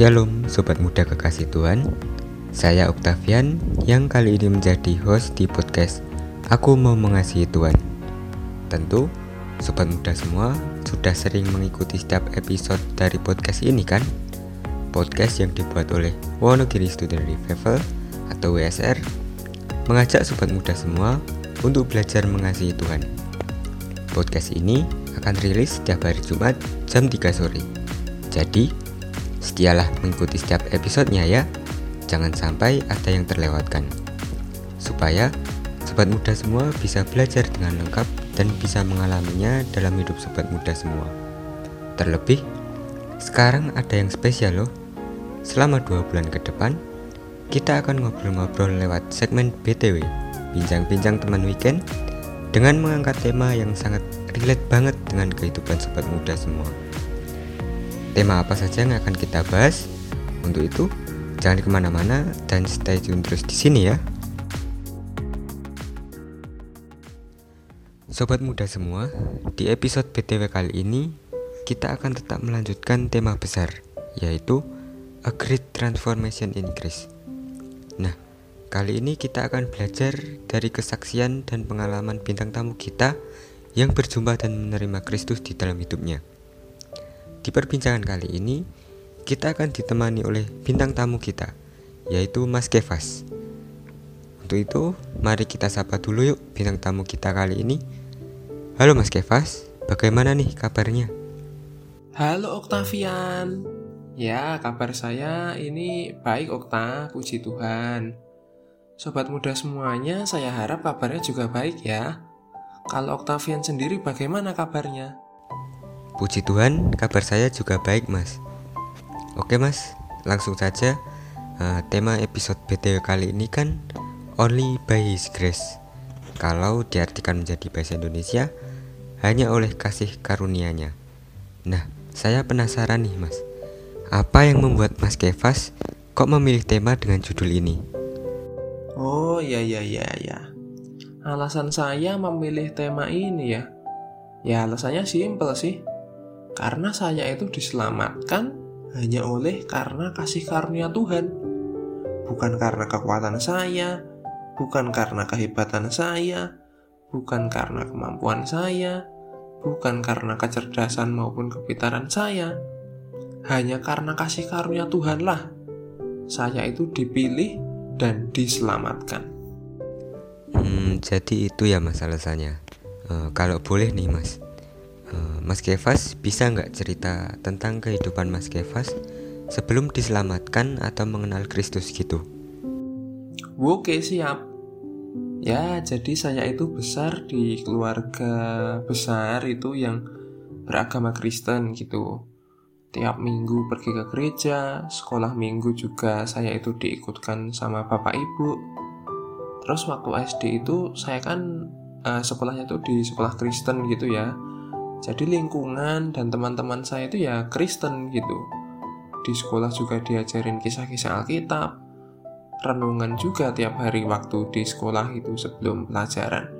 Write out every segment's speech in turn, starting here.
Shalom Sobat Muda Kekasih Tuhan, saya Octavian yang kali ini menjadi host di podcast Aku Mau Mengasihi Tuhan. Tentu, Sobat Muda semua sudah sering mengikuti setiap episode dari podcast ini kan? Podcast yang dibuat oleh Wonogiri Student Revival atau WSR mengajak Sobat Muda semua untuk belajar mengasihi Tuhan. Podcast ini akan rilis setiap hari Jumat jam 3 sore. Jadi, setialah mengikuti setiap episodenya ya, jangan sampai ada yang terlewatkan. Supaya sobat muda semua bisa belajar dengan lengkap dan bisa mengalaminya dalam hidup sobat muda semua. Terlebih, sekarang ada yang spesial loh. Selama 2 bulan ke depan, kita akan ngobrol-ngobrol lewat segmen BTW, Bincang-bincang Teman Weekend, dengan mengangkat tema yang sangat relate banget dengan kehidupan sobat muda semua. Tema apa saja yang akan kita bahas? Untuk itu, jangan kemana-mana dan stay tune terus di sini ya. Sobat muda semua, di episode BTW kali ini, kita akan tetap melanjutkan tema besar, yaitu A Great Transformation in Grace. Nah, kali ini kita akan belajar dari kesaksian dan pengalaman bintang tamu kita yang berjumpa dan menerima Kristus di dalam hidupnya. Di perbincangan kali ini, kita akan ditemani oleh bintang tamu kita, yaitu Mas Kefas. Untuk itu, mari kita sapa dulu yuk bintang tamu kita kali ini. Halo Mas Kefas, bagaimana nih kabarnya? Halo Octavian. Ya, kabar saya ini baik Okta, puji Tuhan. Sobat muda semuanya, saya harap kabarnya juga baik ya. Kalau Octavian sendiri bagaimana kabarnya? Puji Tuhan, kabar saya juga baik Mas. Oke Mas, langsung saja. Tema episode BTW kali ini kan Only by His Grace. Kalau diartikan menjadi bahasa Indonesia, hanya oleh kasih karunia-Nya. Nah, saya penasaran nih Mas, apa yang membuat Mas Kefas kok memilih tema dengan judul ini? Oh ya. Alasan saya memilih tema ini ya. Ya alasannya simpel sih. Karena saya itu diselamatkan hanya oleh karena kasih karunia Tuhan. Bukan karena kekuatan saya, bukan karena kehebatan saya, bukan karena kemampuan saya, bukan karena kecerdasan maupun kepintaran saya. Hanya karena kasih karunia Tuhanlah saya itu dipilih dan diselamatkan. Jadi itu ya Mas alasannya. Kalau boleh nih Mas, Mas Kefas bisa nggak cerita tentang kehidupan Mas Kefas sebelum diselamatkan atau mengenal Kristus gitu? Oke siap. Ya jadi saya itu besar di keluarga besar itu yang beragama Kristen gitu. Tiap minggu pergi ke gereja, sekolah minggu juga saya itu diikutkan sama bapak ibu. Terus waktu SD itu saya kan sekolahnya tuh di sekolah Kristen gitu ya. Jadi lingkungan dan teman-teman saya itu ya Kristen gitu. Di sekolah juga diajarin kisah-kisah Alkitab, renungan juga tiap hari waktu di sekolah itu sebelum pelajaran.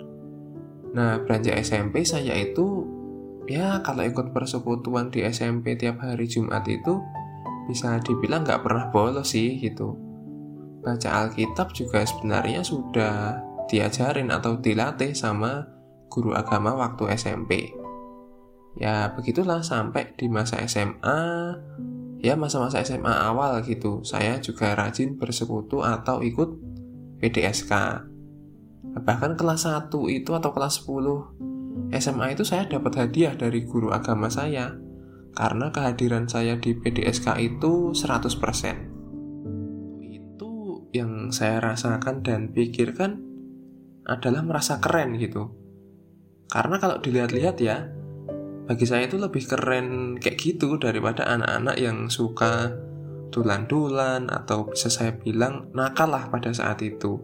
Nah beranjak SMP saya itu, ya kalau ikut persekutuan di SMP tiap hari Jumat itu, bisa dibilang gak pernah bolos sih gitu. Baca Alkitab juga sebenarnya sudah diajarin atau dilatih sama guru agama waktu SMP. Ya begitulah sampai di masa SMA. Ya masa-masa SMA awal gitu, saya juga rajin bersekutu atau ikut PDSK. Bahkan kelas 1 itu atau kelas 10 SMA itu saya dapat hadiah dari guru agama saya, karena kehadiran saya di PDSK itu 100%. Itu yang saya rasakan dan pikirkan adalah merasa keren gitu. Karena kalau dilihat-lihat ya, bagi saya itu lebih keren kayak gitu daripada anak-anak yang suka dulan-dulan atau bisa saya bilang nakal lah pada saat itu.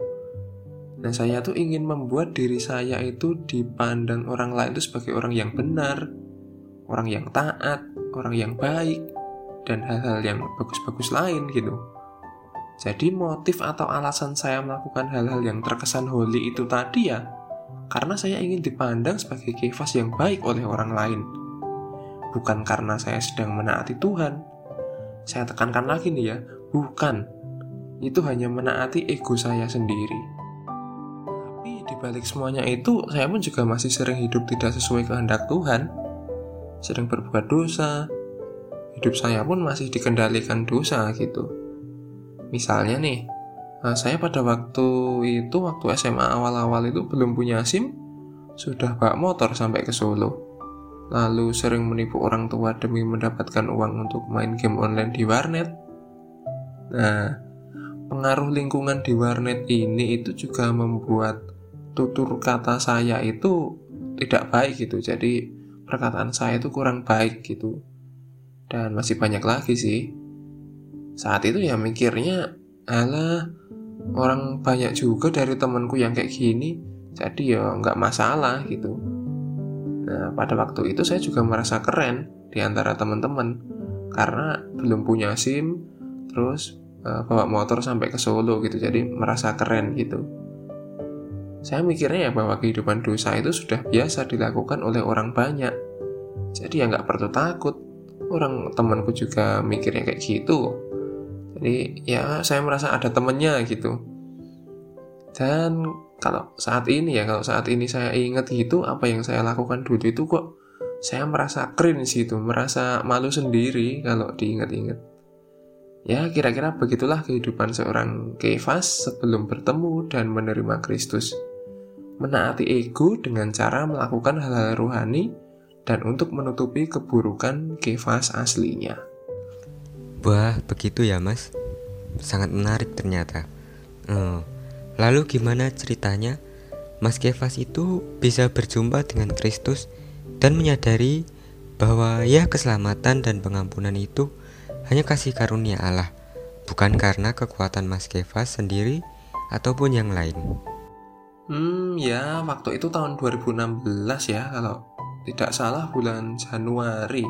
Nah saya tuh ingin membuat diri saya itu dipandang orang lain itu sebagai orang yang benar, orang yang taat, orang yang baik, dan hal-hal yang bagus-bagus lain gitu. Jadi motif atau alasan saya melakukan hal-hal yang terkesan holy itu tadi ya, karena saya ingin dipandang sebagai Kefas yang baik oleh orang lain. Bukan karena saya sedang menaati Tuhan. Saya tekankan lagi nih ya, bukan. Itu hanya menaati ego saya sendiri. Tapi dibalik semuanya itu, saya pun juga masih sering hidup tidak sesuai kehendak Tuhan. Sering berbuat dosa. Hidup saya pun masih dikendalikan dosa gitu. Misalnya nih, saya pada waktu SMA awal-awal itu belum punya SIM, sudah bawa motor sampai ke Solo. Lalu sering menipu orang tua demi mendapatkan uang untuk main game online di warnet. Nah, pengaruh lingkungan di warnet ini itu juga membuat tutur kata saya itu tidak baik gitu. Jadi perkataan saya itu kurang baik gitu. Dan masih banyak lagi sih. Saat itu ya mikirnya, alah, orang banyak juga dari temanku yang kayak gini, jadi ya nggak masalah gitu. Nah, pada waktu itu saya juga merasa keren di antara teman-teman karena belum punya SIM, terus bawa motor sampai ke Solo gitu, jadi merasa keren gitu. Saya mikirnya ya bahwa kehidupan dosa itu sudah biasa dilakukan oleh orang banyak, jadi ya nggak perlu takut. Orang temanku juga mikirnya kayak gitu. Jadi ya saya merasa ada temennya gitu. Dan kalau saat ini saya ingat gitu, apa yang saya lakukan dulu itu kok saya merasa cringe gitu, merasa malu sendiri kalau diingat-ingat. Ya kira-kira begitulah kehidupan seorang Kefas sebelum bertemu dan menerima Kristus. Menaati ego dengan cara melakukan hal-hal rohani dan untuk menutupi keburukan Kefas aslinya. Wah, begitu ya Mas. Sangat menarik ternyata. Lalu gimana ceritanya Mas Kefas itu bisa berjumpa dengan Kristus dan menyadari bahwa ya keselamatan dan pengampunan itu hanya kasih karunia Allah, bukan karena kekuatan Mas Kefas sendiri ataupun yang lain. Ya waktu itu tahun 2016 ya, kalau tidak salah bulan Januari.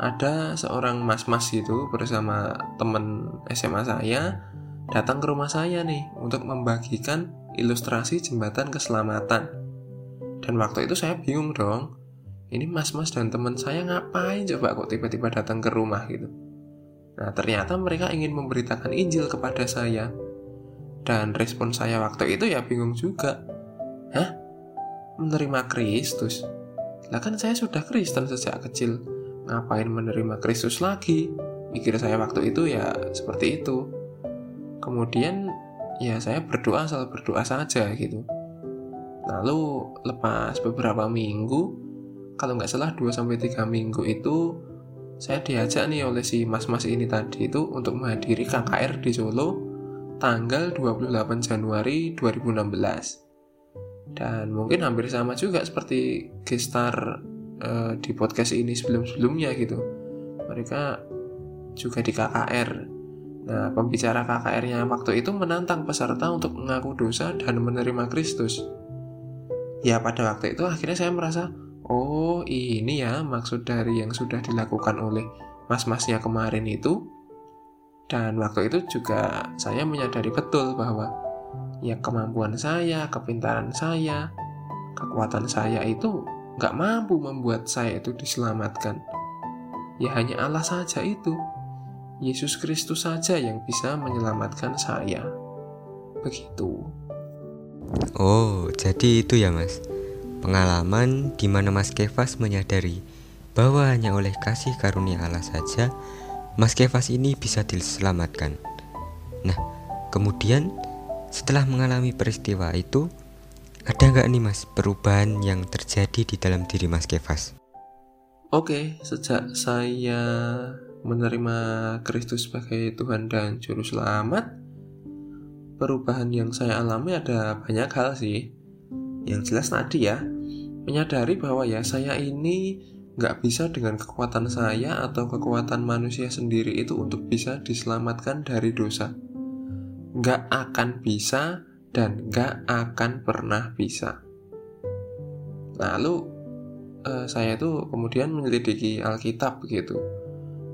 Ada seorang mas-mas gitu bersama teman SMA saya datang ke rumah saya nih untuk membagikan ilustrasi jembatan keselamatan. Dan waktu itu saya bingung dong, ini mas-mas dan teman saya ngapain coba kok tiba-tiba datang ke rumah gitu. Nah ternyata mereka ingin memberitakan Injil kepada saya. Dan respon saya waktu itu ya bingung juga. Hah? Menerima Kristus? Lah kan saya sudah Kristen sejak kecil, ngapain menerima Kristus lagi? Pikir saya waktu itu ya seperti itu. Kemudian ya saya berdoa asal berdoa saja gitu. Lalu lepas beberapa minggu, kalau nggak salah 2-3 minggu itu, saya diajak nih oleh si mas-mas ini tadi itu untuk menghadiri KKR di Solo tanggal 28 Januari 2016. Dan mungkin hampir sama juga seperti gestar di podcast ini sebelum-sebelumnya gitu. Mereka juga di KKR. Nah, pembicara KKR-nya waktu itu menantang peserta untuk mengaku dosa dan menerima Kristus. Ya, pada waktu itu akhirnya saya merasa, oh ini ya maksud dari yang sudah dilakukan oleh mas-masnya kemarin itu. Dan waktu itu juga saya menyadari betul bahwa ya kemampuan saya, kepintaran saya, kekuatan saya itu gak mampu membuat saya itu diselamatkan. Ya hanya Allah saja itu, Yesus Kristus saja yang bisa menyelamatkan saya. Begitu. Oh, jadi itu ya Mas, pengalaman di mana Mas Kefas menyadari bahwa hanya oleh kasih karunia Allah saja Mas Kefas ini bisa diselamatkan. Nah, kemudian setelah mengalami peristiwa itu, ada nggak nih Mas perubahan yang terjadi di dalam diri Mas Kefas? Oke, sejak saya menerima Kristus sebagai Tuhan dan Juru Selamat, perubahan yang saya alami ada banyak hal sih. Yang jelas tadi ya, menyadari bahwa ya saya ini nggak bisa dengan kekuatan saya atau kekuatan manusia sendiri itu untuk bisa diselamatkan dari dosa. Nggak akan bisa dan gak akan pernah bisa. Lalu saya itu kemudian menyelidiki Alkitab gitu.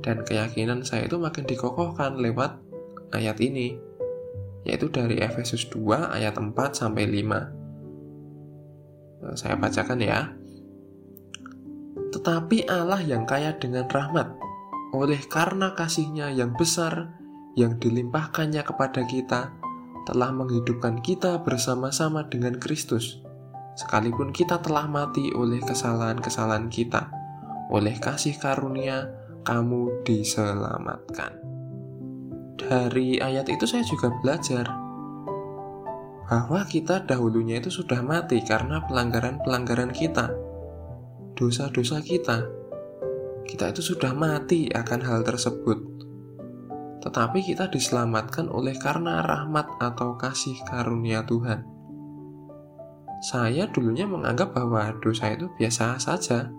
Dan keyakinan saya itu makin dikokohkan lewat ayat ini, yaitu dari Efesus 2 ayat 4-5. Saya bacakan ya. Tetapi Allah yang kaya dengan rahmat, oleh karena kasih-Nya yang besar yang dilimpahkannya kepada kita, telah menghidupkan kita bersama-sama dengan Kristus. Sekalipun kita telah mati oleh kesalahan-kesalahan kita, oleh kasih karunia kamu diselamatkan. Dari ayat itu saya juga belajar bahwa kita dahulunya itu sudah mati karena pelanggaran-pelanggaran kita, dosa-dosa kita. Kita itu sudah mati akan hal tersebut. Tetapi kita diselamatkan oleh karena rahmat atau kasih karunia Tuhan. Saya dulunya menganggap bahwa dosa itu biasa saja,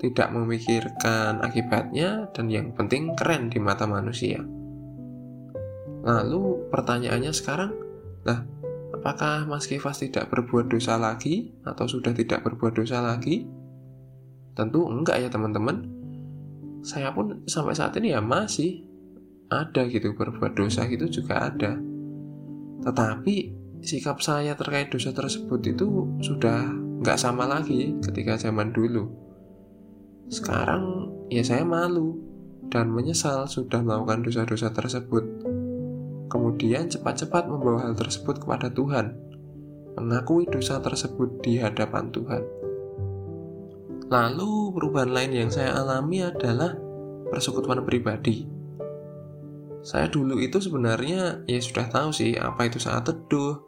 tidak memikirkan akibatnya, dan yang penting keren di mata manusia. Lalu pertanyaannya sekarang, nah, apakah Mas Kefas tidak berbuat dosa lagi atau sudah tidak berbuat dosa lagi? Tentu enggak ya teman-teman. Saya pun sampai saat ini ya masih ada gitu, berbuat dosa gitu juga ada. Tetapi sikap saya terkait dosa tersebut itu sudah enggak sama lagi ketika zaman dulu. Sekarang ya saya malu dan menyesal sudah melakukan dosa-dosa tersebut. Kemudian cepat-cepat membawa hal tersebut kepada Tuhan, mengakui dosa tersebut di hadapan Tuhan. Lalu perubahan lain yang saya alami adalah persekutuan pribadi. Saya dulu itu sebenarnya ya sudah tahu sih apa itu saat teduh,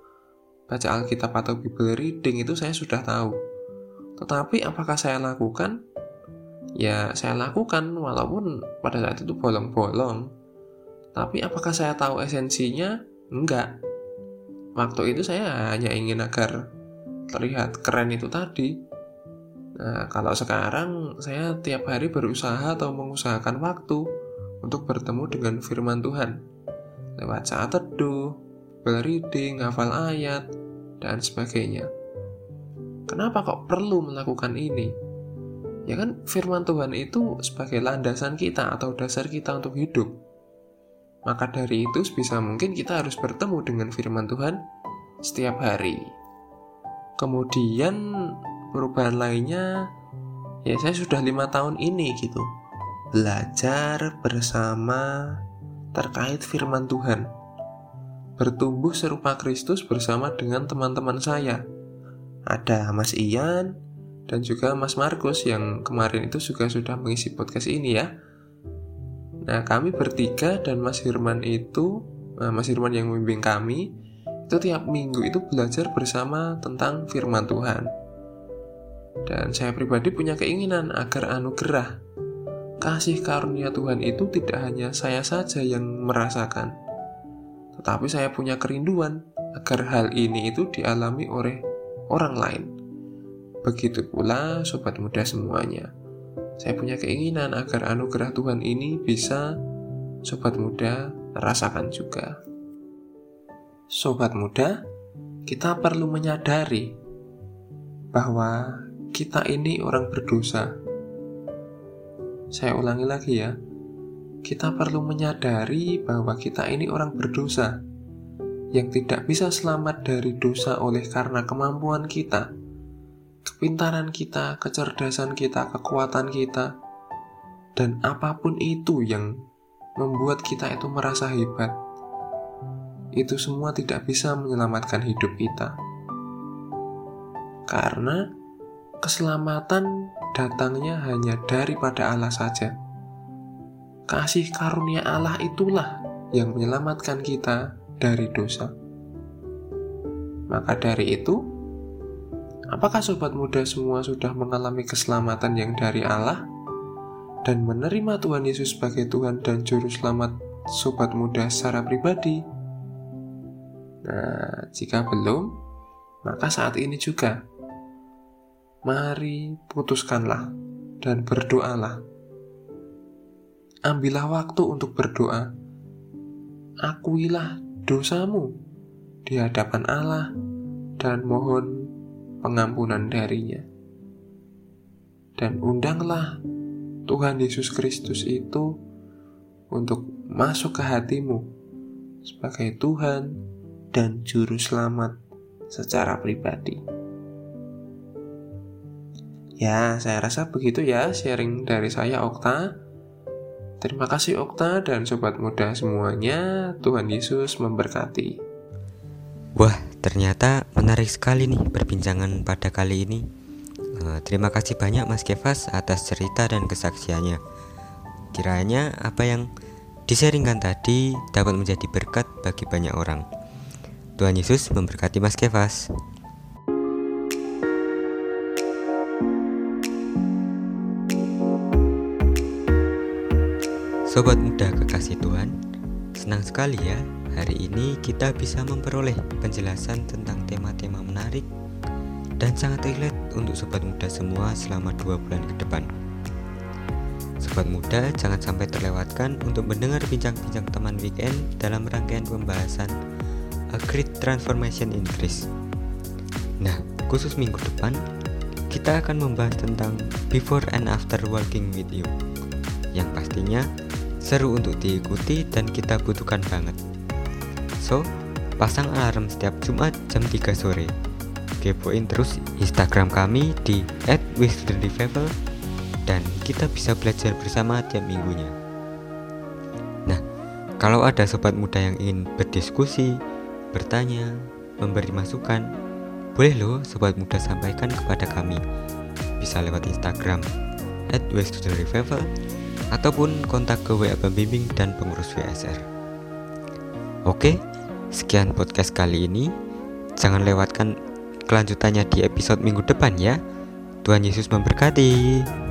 baca Alkitab atau Bible reading itu saya sudah tahu. Tetapi apakah saya lakukan? Ya saya lakukan walaupun pada saat itu bolong-bolong. Tapi apakah saya tahu esensinya? Enggak. Waktu itu saya hanya ingin agar terlihat keren itu tadi. Nah, kalau sekarang saya tiap hari berusaha atau mengusahakan waktu untuk bertemu dengan firman Tuhan lewat saat teduh, Bible reading, hafal ayat, dan sebagainya. Kenapa kok perlu melakukan ini? Ya kan firman Tuhan itu sebagai landasan kita atau dasar kita untuk hidup. Maka dari itu sebisa mungkin kita harus bertemu dengan firman Tuhan setiap hari. Kemudian perubahan lainnya, ya saya sudah 5 tahun ini gitu belajar bersama terkait firman Tuhan, bertumbuh serupa Kristus bersama dengan teman-teman saya. Ada Mas Ian dan juga Mas Markus yang kemarin itu juga sudah mengisi podcast ini ya. Nah kami bertiga dan Mas Firman yang membimbing kami itu tiap minggu itu belajar bersama tentang firman Tuhan. Dan saya pribadi punya keinginan agar anugerah kasih karunia Tuhan itu tidak hanya saya saja yang merasakan, tetapi saya punya kerinduan agar hal ini itu dialami oleh orang lain. Begitu pula sobat muda semuanya, saya punya keinginan agar anugerah Tuhan ini bisa sobat muda rasakan juga. Sobat muda, kita perlu menyadari bahwa kita ini orang berdosa. Saya ulangi lagi ya, kita perlu menyadari bahwa kita ini orang berdosa yang tidak bisa selamat dari dosa oleh karena kemampuan kita, kepintaran kita, kecerdasan kita, kekuatan kita, dan apapun itu yang membuat kita itu merasa hebat. Itu semua tidak bisa menyelamatkan hidup kita, karena keselamatan datangnya hanya daripada Allah saja. Kasih karunia Allah itulah yang menyelamatkan kita dari dosa. Maka dari itu, apakah sobat muda semua sudah mengalami keselamatan yang dari Allah dan menerima Tuhan Yesus sebagai Tuhan dan Juru Selamat sobat muda secara pribadi? Nah, jika belum, maka saat ini juga mari putuskanlah dan berdoalah. Ambillah waktu untuk berdoa. Akuilah dosamu di hadapan Allah dan mohon pengampunan darinya. Dan undanglah Tuhan Yesus Kristus itu untuk masuk ke hatimu sebagai Tuhan dan Juru Selamat secara pribadi. Ya, saya rasa begitu ya sharing dari saya, Okta. Terima kasih Okta dan sobat muda semuanya. Tuhan Yesus memberkati. Wah, ternyata menarik sekali nih perbincangan pada kali ini. Terima kasih banyak Mas Kefas atas cerita dan kesaksiannya. Kiranya apa yang disaringkan tadi dapat menjadi berkat bagi banyak orang. Tuhan Yesus memberkati Mas Kefas. Sobat muda kekasih Tuhan, senang sekali ya hari ini kita bisa memperoleh penjelasan tentang tema-tema menarik dan sangat relate untuk sobat muda semua selama 2 bulan ke depan. Sobat muda jangan sampai terlewatkan untuk mendengar bincang-bincang teman weekend dalam rangkaian pembahasan A Great Transformation in Christ. Nah, khusus minggu depan kita akan membahas tentang Before and After Walking with You, yang pastinya seru untuk diikuti dan kita butuhkan banget. So, pasang alarm setiap Jumat jam 3 sore. Kepoin terus Instagram kami di @wisudenrevival dan kita bisa belajar bersama tiap minggunya. Nah, kalau ada sobat muda yang ingin berdiskusi, bertanya, memberi masukan, boleh loh sobat muda sampaikan kepada kami. Bisa lewat Instagram @wisudenrevival ataupun kontak ke WA pembimbing dan pengurus WSR. Oke, sekian podcast kali ini. Jangan lewatkan kelanjutannya di episode minggu depan ya. Tuhan Yesus memberkati.